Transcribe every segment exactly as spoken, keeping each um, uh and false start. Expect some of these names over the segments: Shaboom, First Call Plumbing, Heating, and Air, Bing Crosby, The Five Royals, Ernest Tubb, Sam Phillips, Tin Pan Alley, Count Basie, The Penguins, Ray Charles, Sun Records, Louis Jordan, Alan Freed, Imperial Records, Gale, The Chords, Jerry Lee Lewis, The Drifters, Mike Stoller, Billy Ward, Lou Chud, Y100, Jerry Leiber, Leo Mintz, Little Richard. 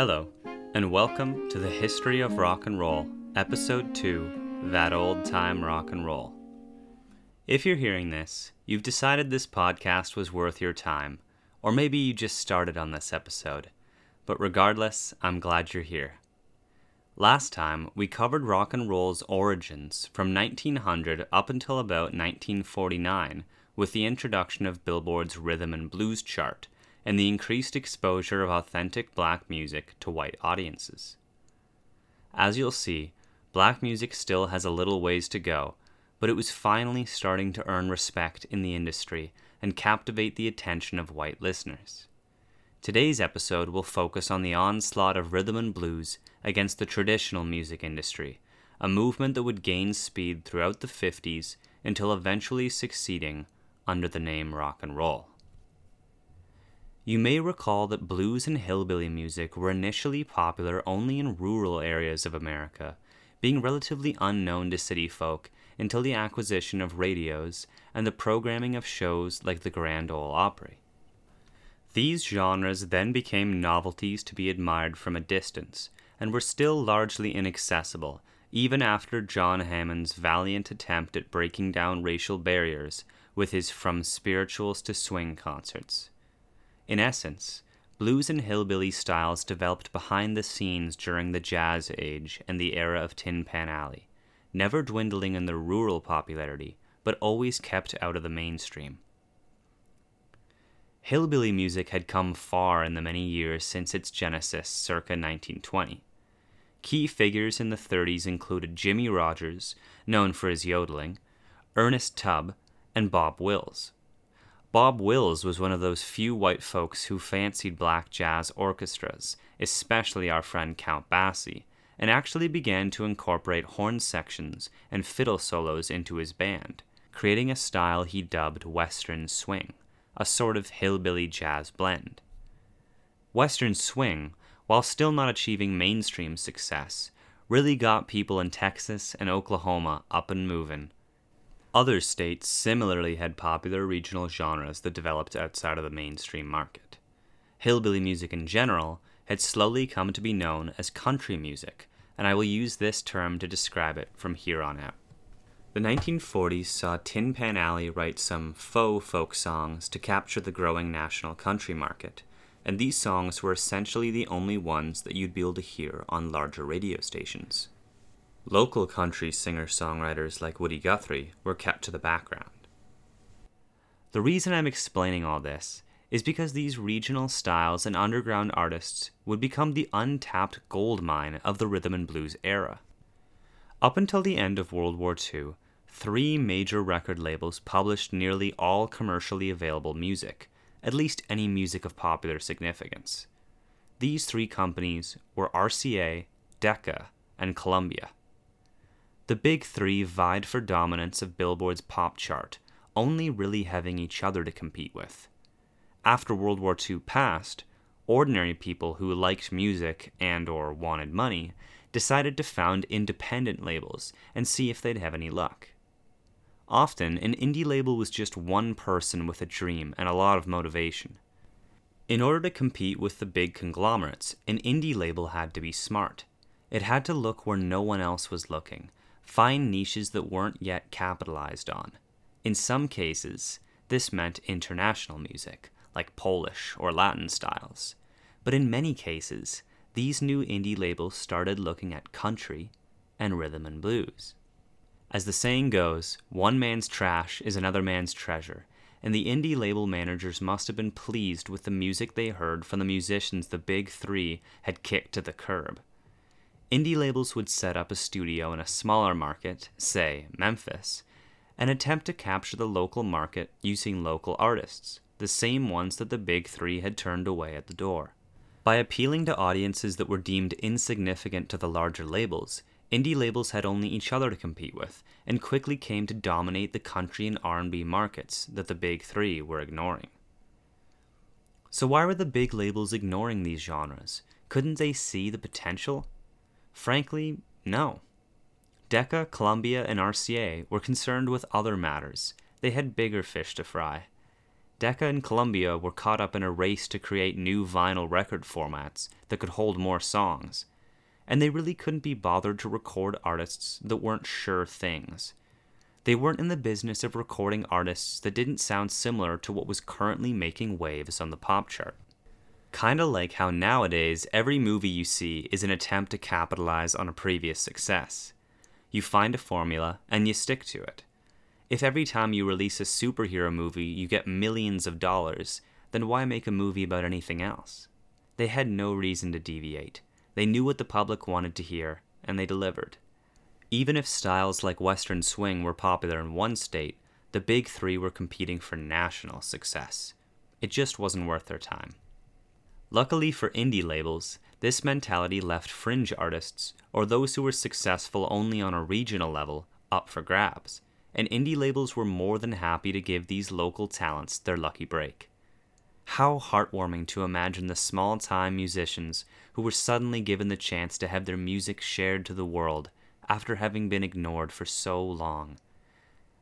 Hello, and welcome to the History of Rock and Roll, Episode two, That Old Time Rock and Roll. If you're hearing this, you've decided this podcast was worth your time, or maybe you just started on this episode. But regardless, I'm glad you're here. Last time, we covered rock and roll's origins from nineteen hundred up until about nineteen forty-nine, with the introduction of Billboard's Rhythm and Blues chart, and the increased exposure of authentic black music to white audiences. As you'll see, black music still has a little ways to go, but it was finally starting to earn respect in the industry and captivate the attention of white listeners. Today's episode will focus on the onslaught of rhythm and blues against the traditional music industry, a movement that would gain speed throughout the fifties until eventually succeeding under the name rock and roll. You may recall that blues and hillbilly music were initially popular only in rural areas of America, being relatively unknown to city folk until the acquisition of radios and the programming of shows like the Grand Ole Opry. These genres then became novelties to be admired from a distance, and were still largely inaccessible, even after John Hammond's valiant attempt at breaking down racial barriers with his From Spirituals to Swing concerts. In essence, blues and hillbilly styles developed behind the scenes during the Jazz Age and the era of Tin Pan Alley, never dwindling in their rural popularity, but always kept out of the mainstream. Hillbilly music had come far in the many years since its genesis circa nineteen twenty. Key figures in the thirties included Jimmy Rodgers, known for his yodeling, Ernest Tubb, and Bob Wills. Bob Wills was one of those few white folks who fancied black jazz orchestras, especially our friend Count Basie, and actually began to incorporate horn sections and fiddle solos into his band, creating a style he dubbed Western Swing, a sort of hillbilly jazz blend. Western Swing, while still not achieving mainstream success, really got people in Texas and Oklahoma up and movin'. Other states similarly had popular regional genres that developed outside of the mainstream market. Hillbilly music in general had slowly come to be known as country music, and I will use this term to describe it from here on out. The nineteen forties saw Tin Pan Alley write some faux folk songs to capture the growing national country market, and these songs were essentially the only ones that you'd be able to hear on larger radio stations. Local country singer-songwriters like Woody Guthrie were kept to the background. The reason I'm explaining all this is because these regional styles and underground artists would become the untapped goldmine of the rhythm and blues era. Up until the end of World War Two, three major record labels published nearly all commercially available music, at least any music of popular significance. These three companies were R C A, Decca, and Columbia. The big three vied for dominance of Billboard's pop chart, only really having each other to compete with. After World War Two passed, ordinary people who liked music and or wanted money decided to found independent labels and see if they'd have any luck. Often, an indie label was just one person with a dream and a lot of motivation. In order to compete with the big conglomerates, an indie label had to be smart. It had to look where no one else was looking, find niches that weren't yet capitalized on. In some cases, this meant international music, like Polish or Latin styles. But in many cases, these new indie labels started looking at country and rhythm and blues. As the saying goes, one man's trash is another man's treasure, and the indie label managers must have been pleased with the music they heard from the musicians the big three had kicked to the curb. Indie labels would set up a studio in a smaller market, say Memphis, and attempt to capture the local market using local artists, the same ones that the big three had turned away at the door. By appealing to audiences that were deemed insignificant to the larger labels, indie labels had only each other to compete with, and quickly came to dominate the country and R and B markets that the big three were ignoring. So why were the big labels ignoring these genres? Couldn't they see the potential? Frankly, no. Decca, Columbia, and R C A were concerned with other matters. They had bigger fish to fry. Decca and Columbia were caught up in a race to create new vinyl record formats that could hold more songs, and they really couldn't be bothered to record artists that weren't sure things. They weren't in the business of recording artists that didn't sound similar to what was currently making waves on the pop chart. Kinda like how nowadays every movie you see is an attempt to capitalize on a previous success. You find a formula, and you stick to it. If every time you release a superhero movie you get millions of dollars, then why make a movie about anything else? They had no reason to deviate. They knew what the public wanted to hear, and they delivered. Even if styles like Western Swing were popular in one state, the big three were competing for national success. It just wasn't worth their time. Luckily for indie labels, this mentality left fringe artists, or those who were successful only on a regional level, up for grabs, and indie labels were more than happy to give these local talents their lucky break. How heartwarming to imagine the small-time musicians who were suddenly given the chance to have their music shared to the world after having been ignored for so long.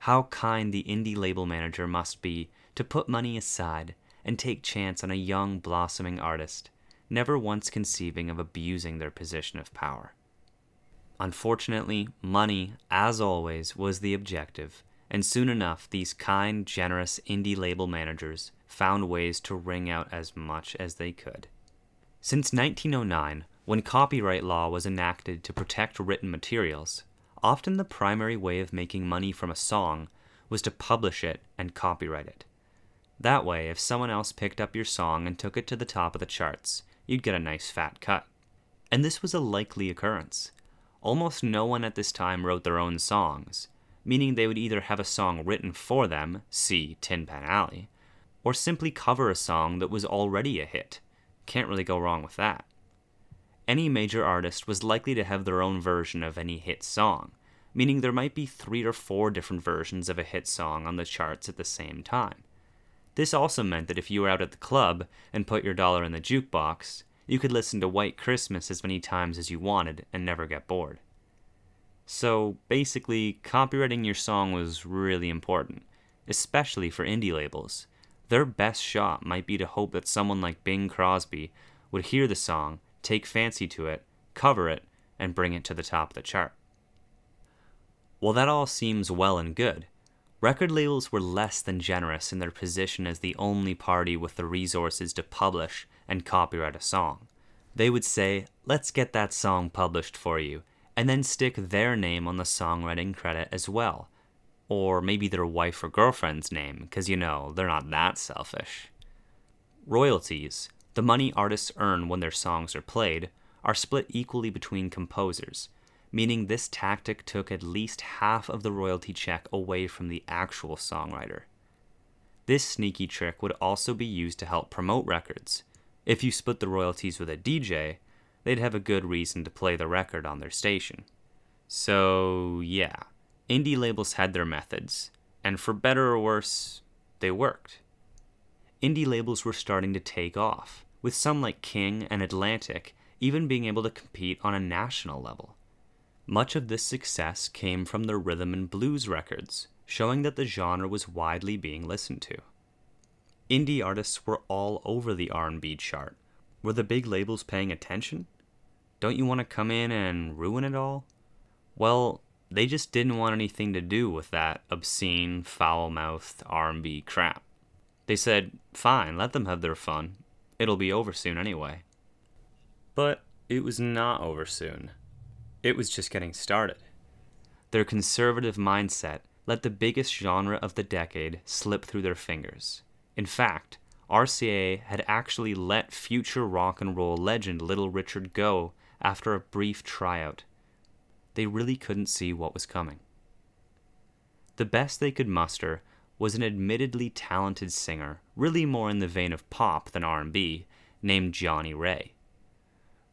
How kind the indie label manager must be to put money aside and take chance on a young, blossoming artist, never once conceiving of abusing their position of power. Unfortunately, money, as always, was the objective, and soon enough these kind, generous indie label managers found ways to wring out as much as they could. Since nineteen oh nine, when copyright law was enacted to protect written materials, often the primary way of making money from a song was to publish it and copyright it. That way, if someone else picked up your song and took it to the top of the charts, you'd get a nice fat cut. And this was a likely occurrence. Almost no one at this time wrote their own songs, meaning they would either have a song written for them, see Tin Pan Alley, or simply cover a song that was already a hit. Can't really go wrong with that. Any major artist was likely to have their own version of any hit song, meaning there might be three or four different versions of a hit song on the charts at the same time. This also meant that if you were out at the club and put your dollar in the jukebox, you could listen to White Christmas as many times as you wanted and never get bored. So basically, copywriting your song was really important, especially for indie labels. Their best shot might be to hope that someone like Bing Crosby would hear the song, take fancy to it, cover it, and bring it to the top of the chart. Well, that all seems well and good. Record labels were less than generous in their position as the only party with the resources to publish and copyright a song. They would say, let's get that song published for you, and then stick their name on the songwriting credit as well. Or maybe their wife or girlfriend's name, because you know, they're not that selfish. Royalties, the money artists earn when their songs are played, are split equally between composers, meaning this tactic took at least half of the royalty check away from the actual songwriter. This sneaky trick would also be used to help promote records. If you split the royalties with a D J, they'd have a good reason to play the record on their station. So yeah, indie labels had their methods, and for better or worse, they worked. Indie labels were starting to take off, with some like King and Atlantic even being able to compete on a national level. Much of this success came from their rhythm and blues records, showing that the genre was widely being listened to. Indie artists were all over the R and B chart. Were the big labels paying attention? Don't you want to come in and ruin it all? Well, they just didn't want anything to do with that obscene, foul-mouthed R and B crap. They said, fine, let them have their fun. It'll be over soon anyway. But it was not over soon. It was just getting started. Their conservative mindset let the biggest genre of the decade slip through their fingers. In fact, R C A had actually let future rock and roll legend Little Richard go after a brief tryout. They really couldn't see what was coming. The best they could muster was an admittedly talented singer, really more in the vein of pop than R and B, named Johnny Ray.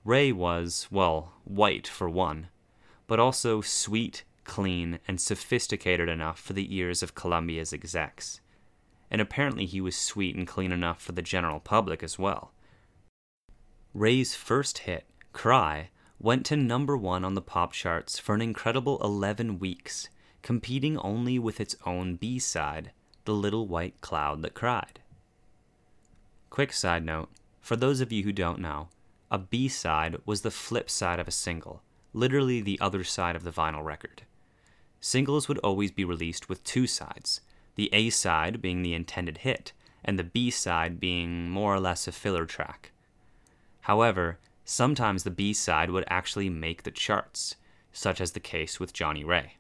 Ray was, well, white for one, but also sweet, clean, and sophisticated enough for the ears of Columbia's execs. And apparently he was sweet and clean enough for the general public as well. Ray's first hit, Cry, went to number one on the pop charts for an incredible eleven weeks, competing only with its own B-side, The Little White Cloud That Cried. Quick side note, for those of you who don't know, a B-side was the flip side of a single, literally the other side of the vinyl record. Singles would always be released with two sides, the A-side being the intended hit, and the B-side being more or less a filler track. However, sometimes the B-side would actually make the charts, such as the case with Johnny Ray.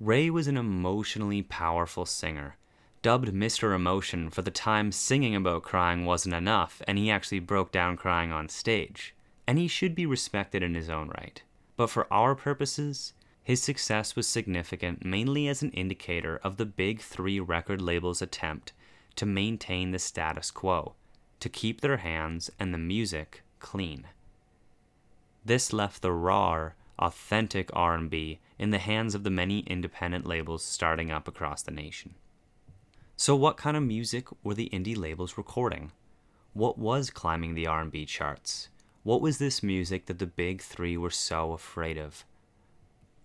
Ray was an emotionally powerful singer, dubbed Mister Emotion for the time singing about crying wasn't enough and he actually broke down crying on stage, and he should be respected in his own right. But for our purposes, his success was significant mainly as an indicator of the big three record labels' attempt to maintain the status quo, to keep their hands and the music clean. This left the raw, authentic R and B in the hands of the many independent labels starting up across the nation. So what kind of music were the indie labels recording? What was climbing the R and B charts? What was this music that the big three were so afraid of?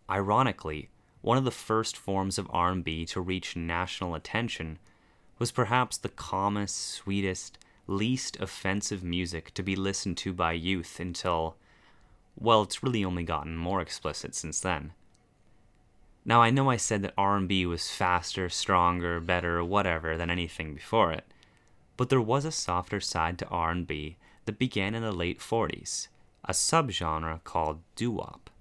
Ironically, one of the first forms of R and B to reach national attention was perhaps the calmest, sweetest, least offensive music to be listened to by youth until, well, it's really only gotten more explicit since then. Now, I know I said that R and B was faster, stronger, better, whatever, than anything before it, but there was a softer side to R and B that began in the late forties, a subgenre called doo-wop.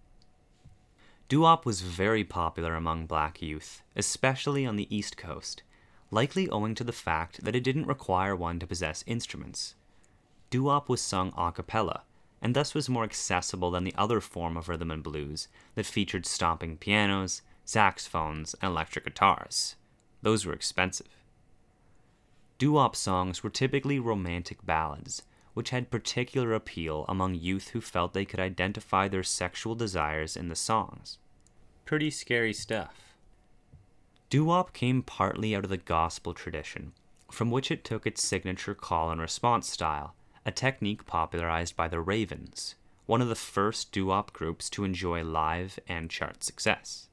Doo-wop was very popular among black youth, especially on the East Coast, likely owing to the fact that it didn't require one to possess instruments. Doo-wop was sung a cappella, and thus was more accessible than the other form of rhythm and blues that featured stomping pianos, saxophones, and electric guitars. Those were expensive. Doo-wop songs were typically romantic ballads, which had particular appeal among youth who felt they could identify their sexual desires in the songs. Pretty scary stuff. Doo-wop came partly out of the gospel tradition, from which it took its signature call and response style, a technique popularized by The Ravens, one of the first doo-wop groups to enjoy live and chart success.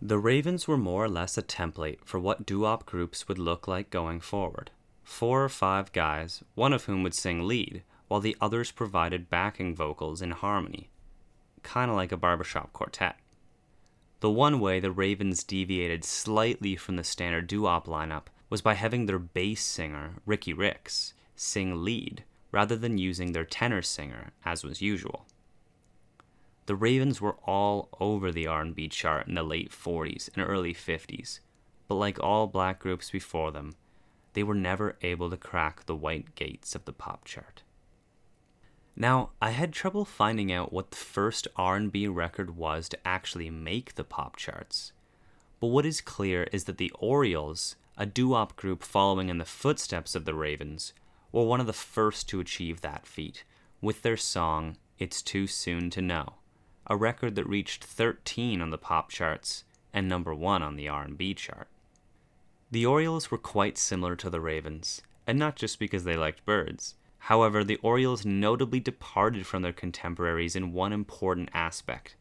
The Ravens were more or less a template for what doo-wop groups would look like going forward. Four or five guys, one of whom would sing lead, while the others provided backing vocals in harmony. Kinda like a barbershop quartet. The one way the Ravens deviated slightly from the standard doo-wop lineup was by having their bass singer, Ricky Ricks, sing lead, rather than using their tenor singer, as was usual. The Ravens were all over the R and B chart in the late forties and early fifties, but like all black groups before them, they were never able to crack the white gates of the pop chart. Now, I had trouble finding out what the first R and B record was to actually make the pop charts, but what is clear is that the Orioles, a doo-wop group following in the footsteps of the Ravens, were one of the first to achieve that feat, with their song, It's Too Soon to Know, a record that reached thirteen on the pop charts and number one on the R and B chart. The Orioles were quite similar to the Ravens, and not just because they liked birds. However, the Orioles notably departed from their contemporaries in one important aspect.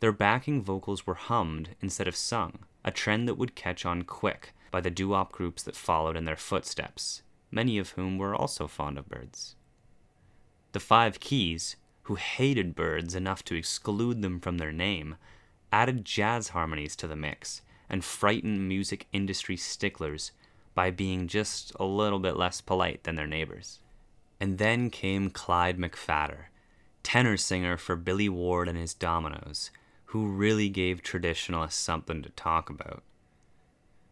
Their backing vocals were hummed instead of sung, a trend that would catch on quick by the doo-wop groups that followed in their footsteps, many of whom were also fond of birds. The Five Keys, who hated birds enough to exclude them from their name, added jazz harmonies to the mix and frightened music industry sticklers by being just a little bit less polite than their neighbors. And then came Clyde McPhatter, tenor singer for Billy Ward and his Dominoes, who really gave traditionalists something to talk about.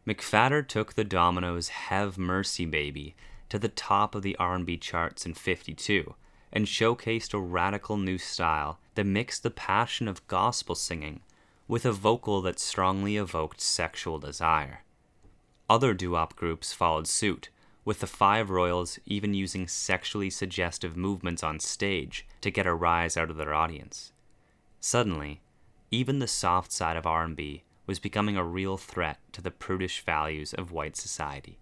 McPhatter took the Dominoes' Have Mercy Baby to the top of the R and B charts in fifty-two and showcased a radical new style that mixed the passion of gospel singing with a vocal that strongly evoked sexual desire. Other doo-wop groups followed suit, with the Five Royals even using sexually suggestive movements on stage to get a rise out of their audience. Suddenly, even the soft side of R and B was becoming a real threat to the prudish values of white society.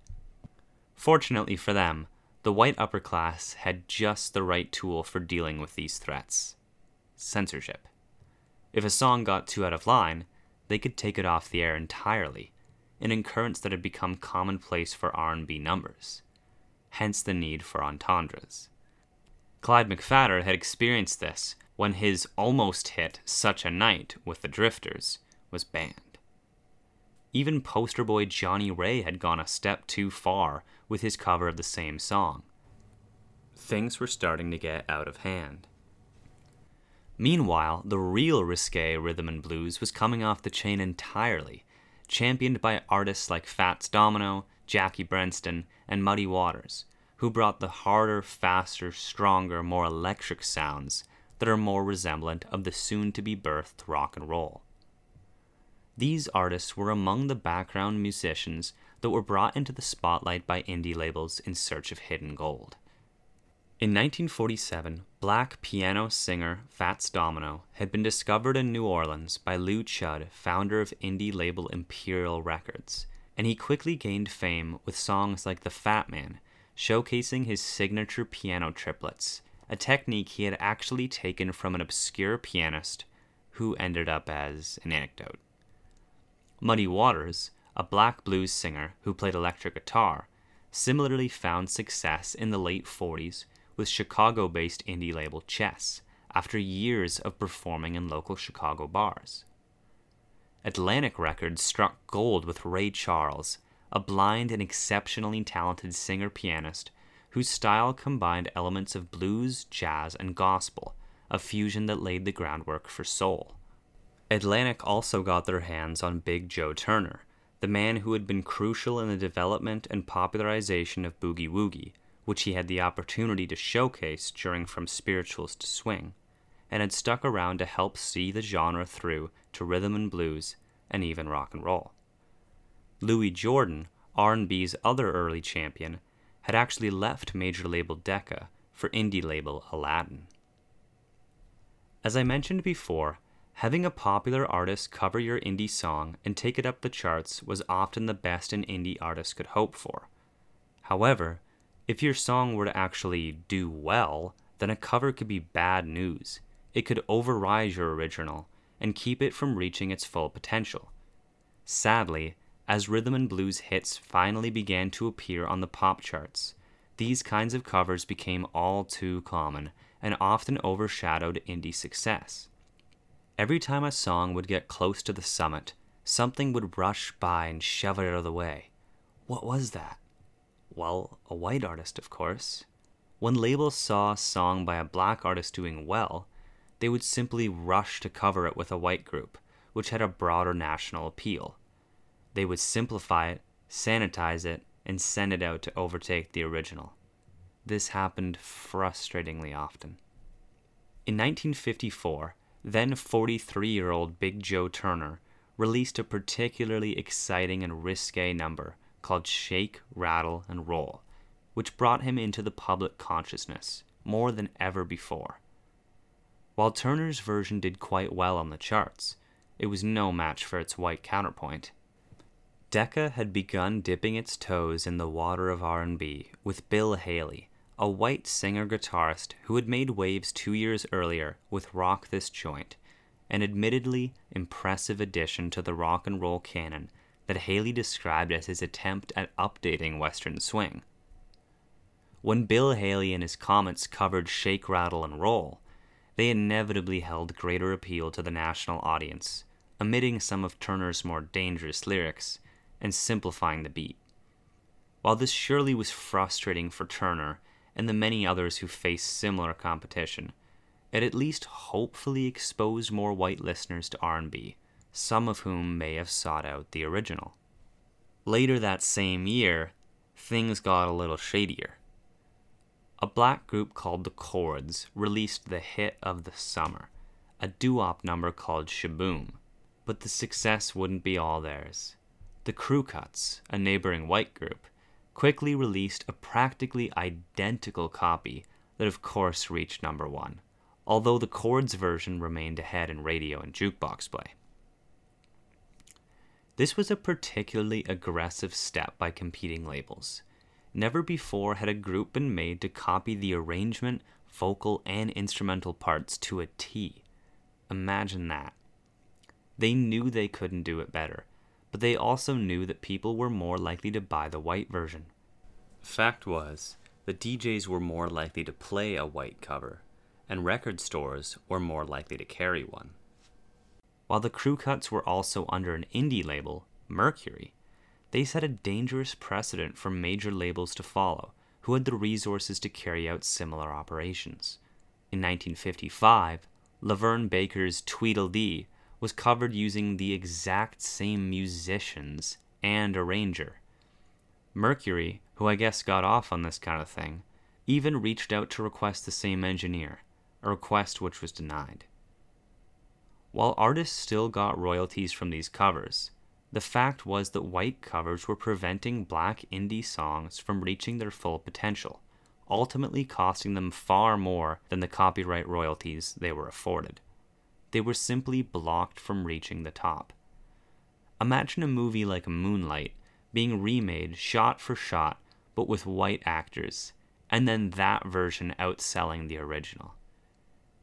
Fortunately for them, the white upper class had just the right tool for dealing with these threats: censorship. If a song got too out of line, they could take it off the air entirely, an occurrence that had become commonplace for R and B numbers. hence the need for entendres. Clyde McPhatter had experienced this when his almost hit Such a Night with the Drifters was banned. Even poster boy Johnny Ray had gone a step too far with his cover of the same song. Things were starting to get out of hand. Meanwhile, the real risque rhythm and blues was coming off the chain entirely, championed by artists like Fats Domino, Jackie Brenston, and Muddy Waters, who brought the harder, faster, stronger, more electric sounds that are more resemblant of the soon-to-be-birthed rock and roll. These artists were among the background musicians that were brought into the spotlight by indie labels in search of hidden gold. In nineteen forty-seven, black piano singer Fats Domino had been discovered in New Orleans by Lou Chud, founder of indie label Imperial Records, and he quickly gained fame with songs like The Fat Man, showcasing his signature piano triplets, a technique he had actually taken from an obscure pianist who ended up as an anecdote. Muddy Waters, a black blues singer who played electric guitar, similarly found success in the late forties with Chicago-based indie label Chess, after years of performing in local Chicago bars. Atlantic Records struck gold with Ray Charles, a blind and exceptionally talented singer-pianist whose style combined elements of blues, jazz, and gospel, a fusion that laid the groundwork for soul. Atlantic also got their hands on Big Joe Turner, the man who had been crucial in the development and popularization of Boogie Woogie, which he had the opportunity to showcase during From Spirituals to Swing, and had stuck around to help see the genre through to rhythm and blues, and even rock and roll. Louis Jordan, R and B's other early champion, had actually left major label Decca for indie label Aladdin. As I mentioned before, having a popular artist cover your indie song and take it up the charts was often the best an indie artist could hope for. However, if your song were to actually do well, then a cover could be bad news. It could override your original and keep it from reaching its full potential. Sadly, as rhythm and blues hits finally began to appear on the pop charts, these kinds of covers became all too common and often overshadowed indie success. Every time a song would get close to the summit, something would rush by and shove it out of the way. What was that? Well, a white artist, of course. When labels saw a song by a black artist doing well, they would simply rush to cover it with a white group, which had a broader national appeal. They would simplify it, sanitize it, and send it out to overtake the original. This happened frustratingly often. In nineteen fifty-four, then forty-three-year-old Big Joe Turner released a particularly exciting and risque number called Shake, Rattle, and Roll, which brought him into the public consciousness more than ever before. While Turner's version did quite well on the charts, it was no match for its white counterpoint. Decca had begun dipping its toes in the water of R and B with Bill Haley, a white singer-guitarist who had made waves two years earlier with Rock This Joint, an admittedly impressive addition to the rock and roll canon that Haley described as his attempt at updating Western Swing. When Bill Haley and his Comets covered Shake, Rattle, and Roll, they inevitably held greater appeal to the national audience, omitting some of Turner's more dangerous lyrics and simplifying the beat. While this surely was frustrating for Turner and the many others who faced similar competition, it at least hopefully exposed more white listeners to R and B, some of whom may have sought out the original. Later that same year, things got a little shadier. A black group called The Chords released the hit of the summer, a doo-wop number called Shaboom, but the success wouldn't be all theirs. The Crew Cuts, a neighboring white group, quickly released a practically identical copy that of course reached number one, although The Chords version remained ahead in radio and jukebox play. This was a particularly aggressive step by competing labels. Never before had a group been made to copy the arrangement, vocal, and instrumental parts to a T. Imagine that. They knew they couldn't do it better, but they also knew that people were more likely to buy the white version. Fact was, the D Js were more likely to play a white cover, and record stores were more likely to carry one. While the crew cuts were also under an indie label, Mercury, they set a dangerous precedent for major labels to follow, who had the resources to carry out similar operations. In nineteen fifty-five, Laverne Baker's Tweedledee was covered using the exact same musicians and arranger. Mercury, who I guess got off on this kind of thing, even reached out to request the same engineer, a request which was denied. While artists still got royalties from these covers, the fact was that white covers were preventing black indie songs from reaching their full potential, ultimately costing them far more than the copyright royalties they were afforded. They were simply blocked from reaching the top. Imagine a movie like Moonlight being remade shot for shot, but with white actors, and then that version outselling the original.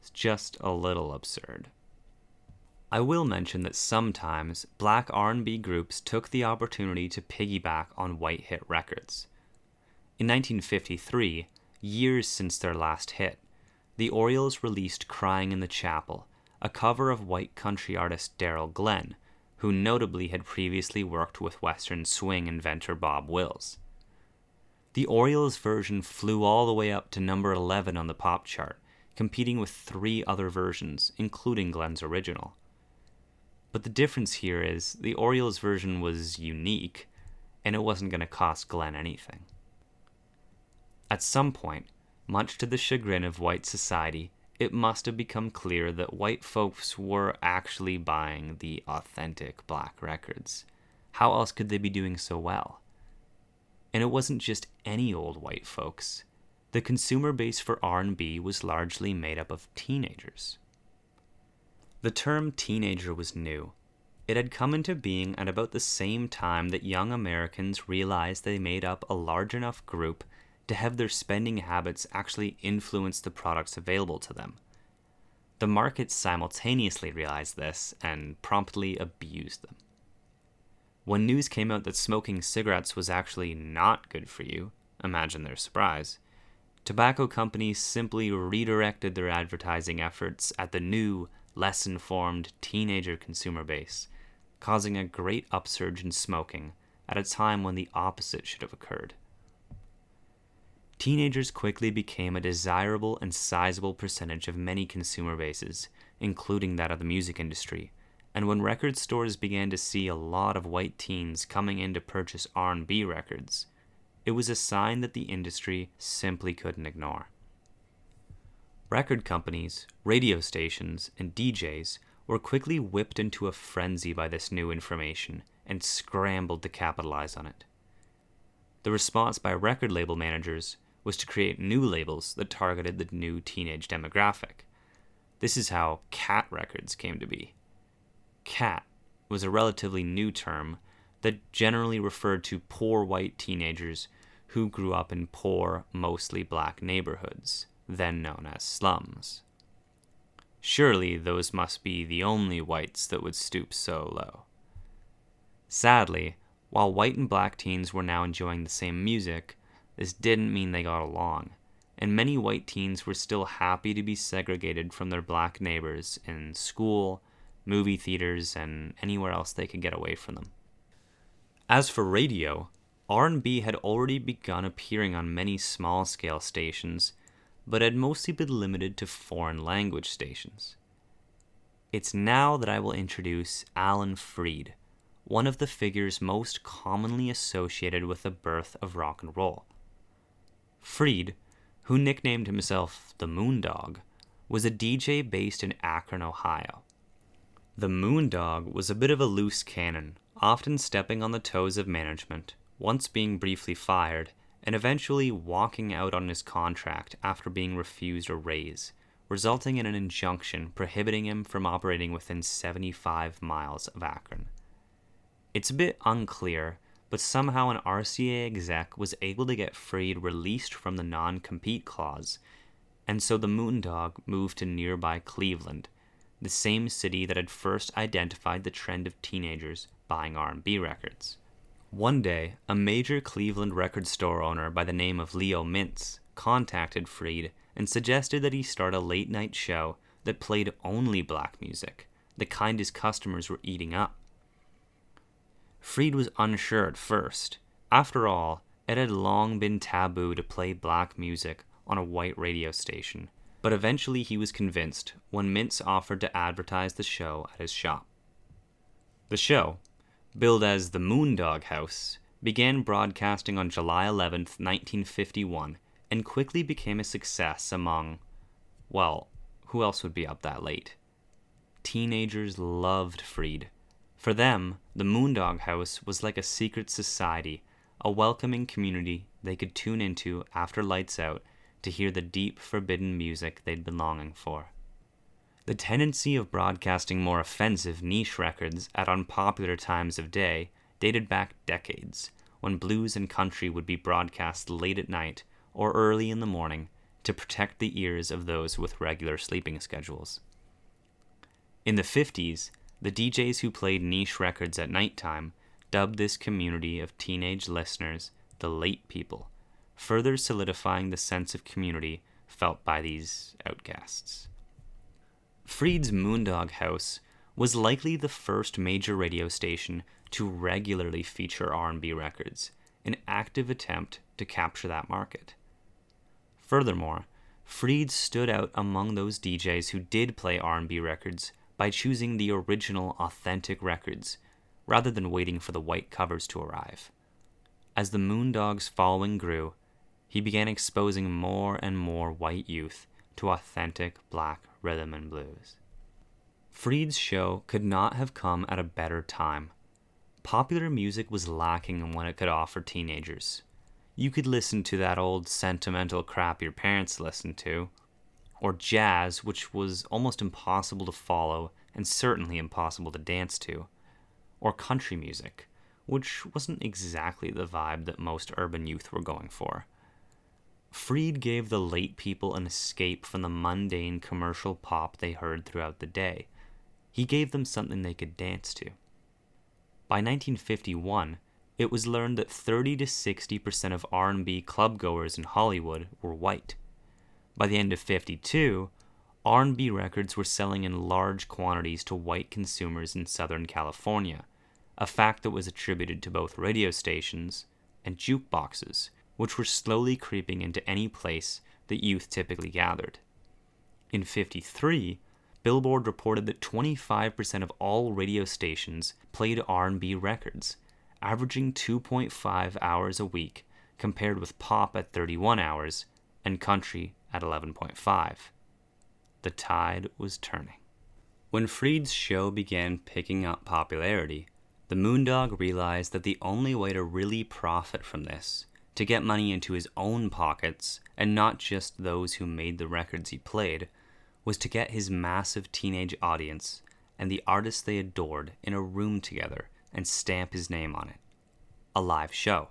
It's just a little absurd. I will mention that sometimes black R and B groups took the opportunity to piggyback on white hit records. In nineteen fifty-three, years since their last hit, the Orioles released Crying in the Chapel, a cover of white country artist Darrell Glenn, who notably had previously worked with Western Swing inventor Bob Wills. The Orioles version flew all the way up to number eleven on the pop chart, competing with three other versions, including Glenn's original. But the difference here is the Orioles version was unique, and it wasn't going to cost Glenn anything. At some point, much to the chagrin of white society, it must have become clear that white folks were actually buying the authentic black records. How else could they be doing so well? And it wasn't just any old white folks. The consumer base for R and B was largely made up of teenagers. The term teenager was new. It had come into being at about the same time that young Americans realized they made up a large enough group to have their spending habits actually influence the products available to them. The market simultaneously realized this and promptly abused them. When news came out that smoking cigarettes was actually not good for you, imagine their surprise, tobacco companies simply redirected their advertising efforts at the new, less informed teenager consumer base, causing a great upsurge in smoking at a time when the opposite should have occurred. Teenagers quickly became a desirable and sizable percentage of many consumer bases, including that of the music industry, and when record stores began to see a lot of white teens coming in to purchase R and B records, it was a sign that the industry simply couldn't ignore. Record companies, radio stations, and D Js were quickly whipped into a frenzy by this new information and scrambled to capitalize on it. The response by record label managers was to create new labels that targeted the new teenage demographic. This is how Cat Records came to be. Cat was a relatively new term that generally referred to poor white teenagers who grew up in poor, mostly black neighborhoods, then known as slums. Surely those must be the only whites that would stoop so low. Sadly, while white and black teens were now enjoying the same music, this didn't mean they got along, and many white teens were still happy to be segregated from their black neighbors in school, movie theaters, and anywhere else they could get away from them. As for radio, R and B had already begun appearing on many small-scale stations, but had mostly been limited to foreign language stations. It's now that I will introduce Alan Freed, one of the figures most commonly associated with the birth of rock and roll. Freed, who nicknamed himself the Moondog, was a D J based in Akron, Ohio. The Moondog was a bit of a loose cannon, often stepping on the toes of management, once being briefly fired, and eventually walking out on his contract after being refused a raise, resulting in an injunction prohibiting him from operating within seventy-five miles of Akron. It's a bit unclear, but somehow an R C A exec was able to get Freed released from the non-compete clause, and so the Moondog moved to nearby Cleveland, the same city that had first identified the trend of teenagers buying R and B records, One day, a major Cleveland record store owner by the name of Leo Mintz contacted Freed and suggested that he start a late-night show that played only black music, the kind his customers were eating up. Freed was unsure at first. After all, it had long been taboo to play black music on a white radio station, but eventually he was convinced when Mintz offered to advertise the show at his shop. The show, billed as the Moondog House, began broadcasting on July eleventh, nineteen fifty-one, and quickly became a success among, well, who else would be up that late? Teenagers loved Freed. For them, the Moondog House was like a secret society, a welcoming community they could tune into after lights out to hear the deep, forbidden music they'd been longing for. The tendency of broadcasting more offensive niche records at unpopular times of day dated back decades, when blues and country would be broadcast late at night or early in the morning to protect the ears of those with regular sleeping schedules. In the fifties, the D Js who played niche records at nighttime dubbed this community of teenage listeners the late people, further solidifying the sense of community felt by these outcasts. Freed's Moondog House was likely the first major radio station to regularly feature R and B records, an active attempt to capture that market. Furthermore, Freed stood out among those D Js who did play R and B records by choosing the original, authentic records, rather than waiting for the white covers to arrive. As the Moondog's following grew, he began exposing more and more white youth to authentic black rhythm and blues. Freed's show could not have come at a better time. Popular music was lacking in what it could offer teenagers. You could listen to that old sentimental crap your parents listened to, or jazz, which was almost impossible to follow and certainly impossible to dance to, or country music, which wasn't exactly the vibe that most urban youth were going for. Freed gave the late people an escape from the mundane commercial pop they heard throughout the day. He gave them something they could dance to. By nineteen fifty-one, it was learned that thirty to sixty percent of R and B clubgoers in Hollywood were white. By the end of fifty-two, R and B records were selling in large quantities to white consumers in Southern California, a fact that was attributed to both radio stations and jukeboxes, which were slowly creeping into any place that youth typically gathered. In fifty-three, Billboard reported that twenty-five percent of all radio stations played R and B records, averaging two point five hours a week, compared with pop at thirty-one hours and country at eleven point five. The tide was turning. When Freed's show began picking up popularity, the Moondog realized that the only way to really profit from this, to get money into his own pockets, and not just those who made the records he played, was to get his massive teenage audience and the artists they adored in a room together and stamp his name on it. A live show.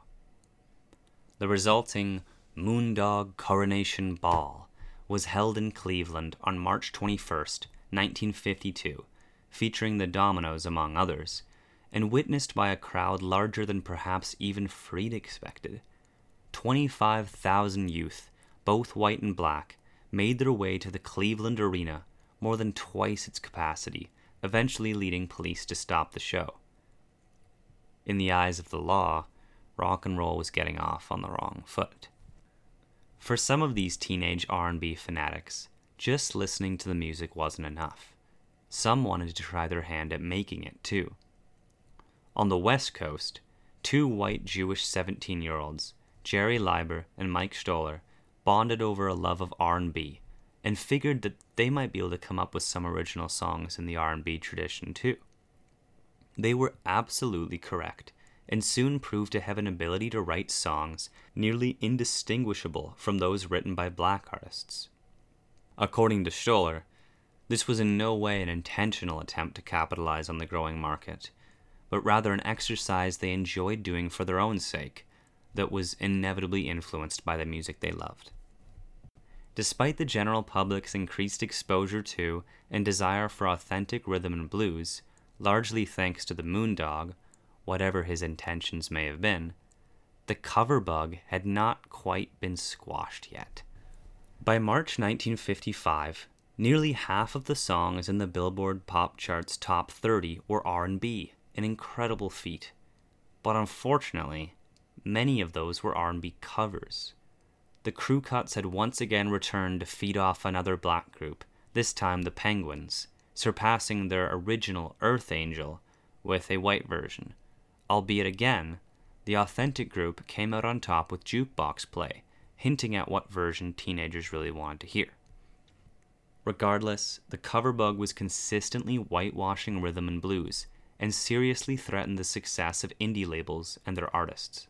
The resulting Moondog Coronation Ball was held in Cleveland on March twenty-first, nineteen fifty-two, featuring the Dominoes among others, and witnessed by a crowd larger than perhaps even Freed expected. twenty-five thousand youth, both white and black, made their way to the Cleveland Arena, more than twice its capacity, eventually leading police to stop the show. In the eyes of the law, rock and roll was getting off on the wrong foot. For some of these teenage R and B fanatics, just listening to the music wasn't enough. Some wanted to try their hand at making it, too. On the West Coast, two white Jewish seventeen-year-olds, Jerry Leiber and Mike Stoller, bonded over a love of R and B and figured that they might be able to come up with some original songs in the R and B tradition too. They were absolutely correct and soon proved to have an ability to write songs nearly indistinguishable from those written by black artists. According to Stoller, this was in no way an intentional attempt to capitalize on the growing market, but rather an exercise they enjoyed doing for their own sake, that was inevitably influenced by the music they loved. Despite the general public's increased exposure to and desire for authentic rhythm and blues, largely thanks to the Moondog, whatever his intentions may have been, the cover bug had not quite been squashed yet. By March nineteen fifty-five, nearly half of the songs in the Billboard pop chart's top thirty were R and B, an incredible feat. But unfortunately, many of those were R and B covers. The Crew Cuts had once again returned to feed off another black group, this time the Penguins, surpassing their original Earth Angel with a white version. Albeit again, the authentic group came out on top with Jukebox Play, hinting at what version teenagers really wanted to hear. Regardless, the cover bug was consistently whitewashing rhythm and blues, and seriously threatened the success of indie labels and their artists.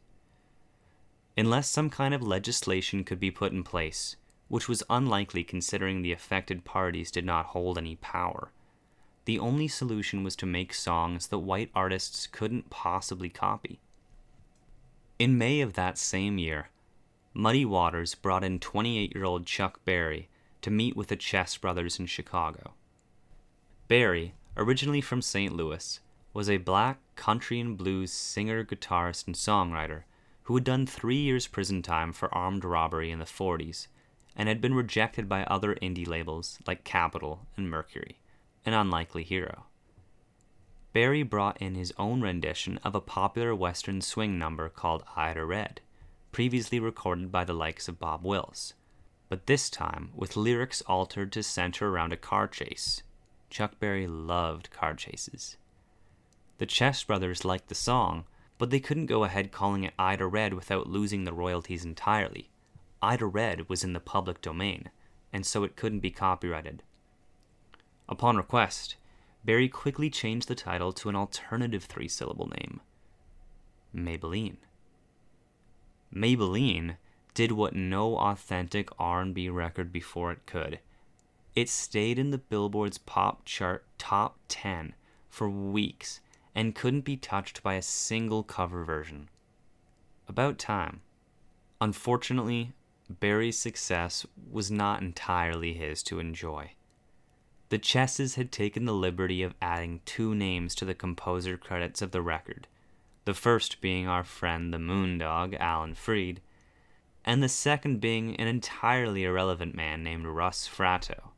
Unless some kind of legislation could be put in place, which was unlikely considering the affected parties did not hold any power, the only solution was to make songs that white artists couldn't possibly copy. In May of that same year, Muddy Waters brought in twenty-eight-year-old Chuck Berry to meet with the Chess Brothers in Chicago. Berry, originally from Saint Louis, was a black country and blues singer, guitarist, and songwriter who had done three years prison time for armed robbery in the forties and had been rejected by other indie labels like Capitol and Mercury, an unlikely hero. Berry brought in his own rendition of a popular Western swing number called Ida Red, previously recorded by the likes of Bob Wills, but this time with lyrics altered to center around a car chase. Chuck Berry loved car chases. The Chess Brothers liked the song, but they couldn't go ahead calling it Ida Red without losing the royalties entirely. Ida Red was in the public domain, and so it couldn't be copyrighted. Upon request, Berry quickly changed the title to an alternative three-syllable name, Maybelline. Maybelline did what no authentic R and B record before it could. It stayed in the Billboard's pop chart top ten for weeks and couldn't be touched by a single cover version. About time. Unfortunately, Berry's success was not entirely his to enjoy. The Chesses had taken the liberty of adding two names to the composer credits of the record, the first being our friend the Moondog, Alan Freed, and the second being an entirely irrelevant man named Russ Fratto,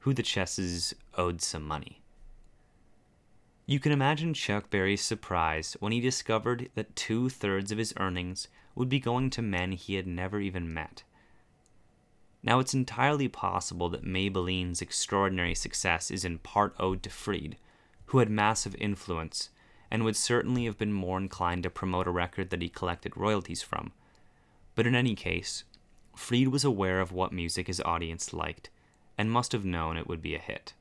who the Chesses owed some money. You can imagine Chuck Berry's surprise when he discovered that two-thirds of his earnings would be going to men he had never even met. Now, it's entirely possible that Maybelline's extraordinary success is in part owed to Freed, who had massive influence and would certainly have been more inclined to promote a record that he collected royalties from. But in any case, Freed was aware of what music his audience liked, and must have known it would be a hit.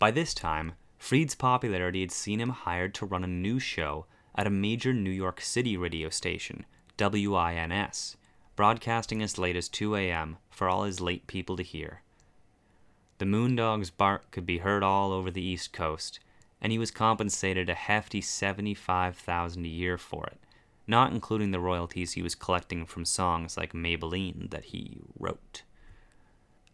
By this time, Freed's popularity had seen him hired to run a new show at a major New York City radio station, W I N S, broadcasting as late as two a.m. for all his late people to hear. The Moondog's bark could be heard all over the East Coast, and he was compensated a hefty seventy-five thousand dollars a year for it, not including the royalties he was collecting from songs like Maybelline that he wrote.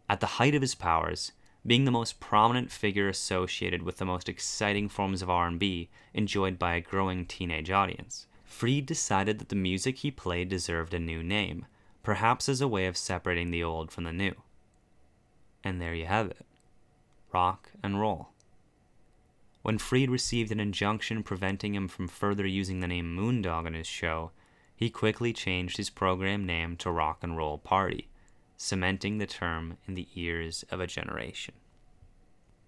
At the height of his powers, being the most prominent figure associated with the most exciting forms of R and B enjoyed by a growing teenage audience, Freed decided that the music he played deserved a new name, perhaps as a way of separating the old from the new. And there you have it. Rock and roll. When Freed received an injunction preventing him from further using the name Moondog on his show, he quickly changed his program name to Rock and Roll Party, cementing the term in the ears of a generation.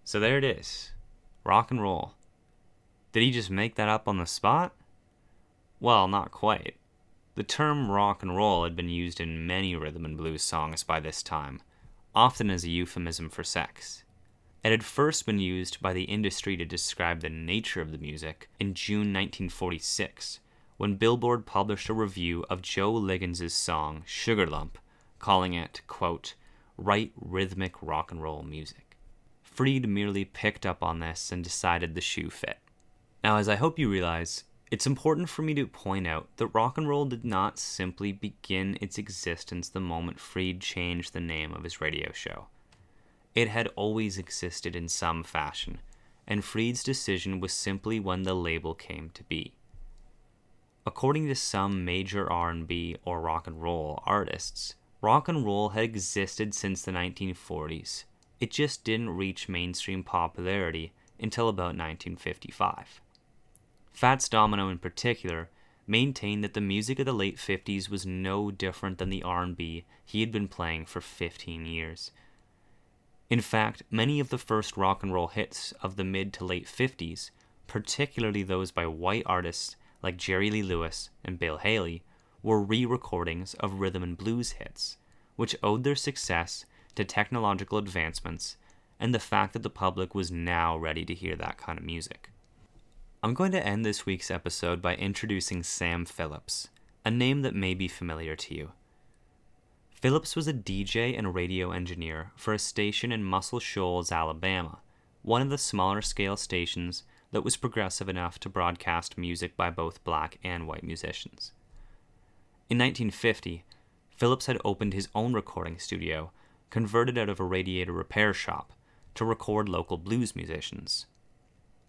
So there it is. Rock and roll. Did he just make that up on the spot? Well, not quite. The term rock and roll had been used in many rhythm and blues songs by this time, often as a euphemism for sex. It had first been used by the industry to describe the nature of the music in June nineteen forty-six, when Billboard published a review of Joe Liggins's song Sugar Lump, calling it, quote, right rhythmic rock and roll music. Freed merely picked up on this and decided the shoe fit. Now, as I hope you realize, it's important for me to point out that rock and roll did not simply begin its existence the moment Freed changed the name of his radio show. It had always existed in some fashion, and Freed's decision was simply when the label came to be. According to some major R and B or rock and roll artists, rock and roll had existed since the nineteen forties. It just didn't reach mainstream popularity until about nineteen fifty-five. Fats Domino in particular maintained that the music of the late fifties was no different than the R and B he had been playing for fifteen years. In fact, many of the first rock and roll hits of the mid to late fifties, particularly those by white artists like Jerry Lee Lewis and Bill Haley, were re-recordings of rhythm and blues hits, which owed their success to technological advancements and the fact that the public was now ready to hear that kind of music. I'm going to end this week's episode by introducing Sam Phillips, a name that may be familiar to you. Phillips was a D J and radio engineer for a station in Muscle Shoals, Alabama, one of the smaller scale stations that was progressive enough to broadcast music by both black and white musicians. In nineteen fifty, Phillips had opened his own recording studio, converted out of a radiator repair shop, to record local blues musicians.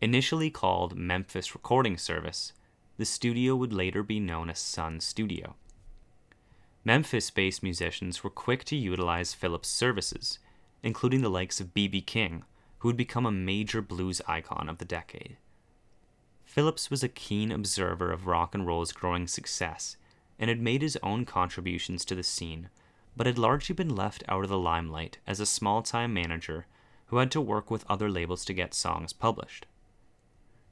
Initially called Memphis Recording Service, the studio would later be known as Sun Studio. Memphis-based musicians were quick to utilize Phillips' services, including the likes of B B King, who would become a major blues icon of the decade. Phillips was a keen observer of rock and roll's growing success, and had made his own contributions to the scene, but had largely been left out of the limelight as a small-time manager who had to work with other labels to get songs published.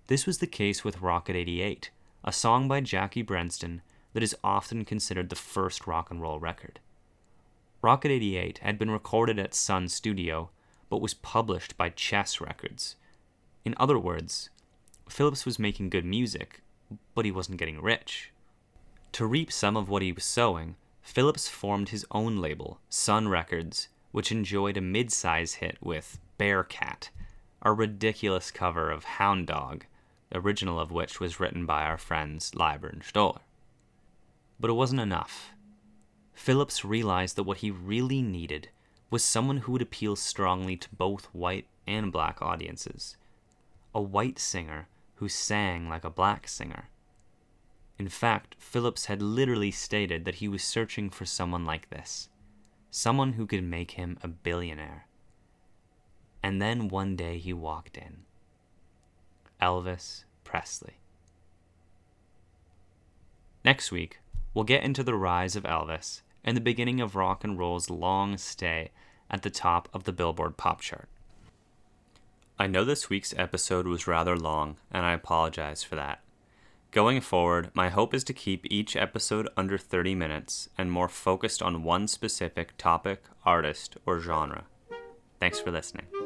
This was the case with Rocket eighty-eight, a song by Jackie Brenston that is often considered the first rock and roll record. Rocket eighty-eight had been recorded at Sun Studio, but was published by Chess Records. In other words, Phillips was making good music, but he wasn't getting rich. To reap some of what he was sowing, Phillips formed his own label, Sun Records, which enjoyed a mid-size hit with Bearcat, a ridiculous cover of Hound Dog, original of which was written by our friends Leiber and Stoller. But it wasn't enough. Phillips realized that what he really needed was someone who would appeal strongly to both white and black audiences. A white singer who sang like a black singer. In fact, Phillips had literally stated that he was searching for someone like this. Someone who could make him a billionaire. And then one day he walked in. Elvis Presley. Next week, we'll get into the rise of Elvis and the beginning of rock and roll's long stay at the top of the Billboard pop chart. I know this week's episode was rather long, and I apologize for that. Going forward, my hope is to keep each episode under thirty minutes and more focused on one specific topic, artist, or genre. Thanks for listening.